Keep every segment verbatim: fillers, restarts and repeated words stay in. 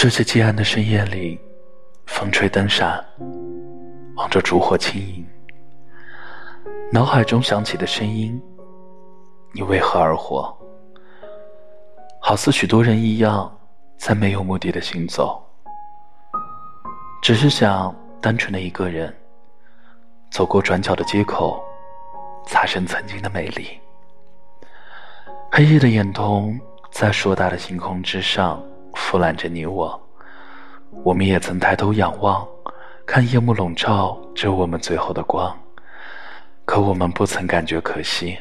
这些寂暗的深夜里，风吹灯闪，望着烛火轻盈，脑海中响起的声音，你为何而活？好似许多人一样，在没有目的的行走，只是想单纯的一个人走过转角的街口，擦身曾经的美丽。黑夜的眼瞳在硕大的星空之上俯览着你我，我们也曾抬头仰望，看夜幕笼罩着我们最后的光，可我们不曾感觉可惜。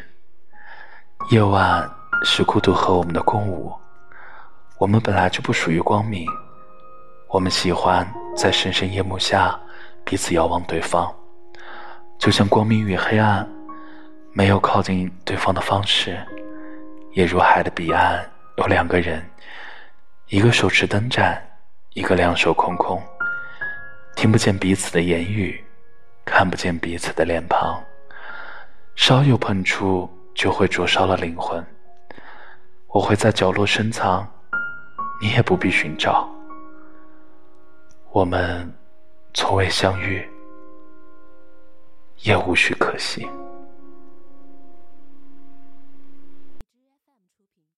夜晚是孤独和我们的共舞，我们本来就不属于光明，我们喜欢在深深夜幕下彼此遥望对方，就像光明与黑暗，没有靠近对方的方式，也如海的彼岸有两个人，一个手持灯盏，一个两手空空，听不见彼此的言语，看不见彼此的脸庞，稍有碰触就会灼烧了灵魂。我会在角落深藏，你也不必寻找，我们从未相遇，也无需可惜。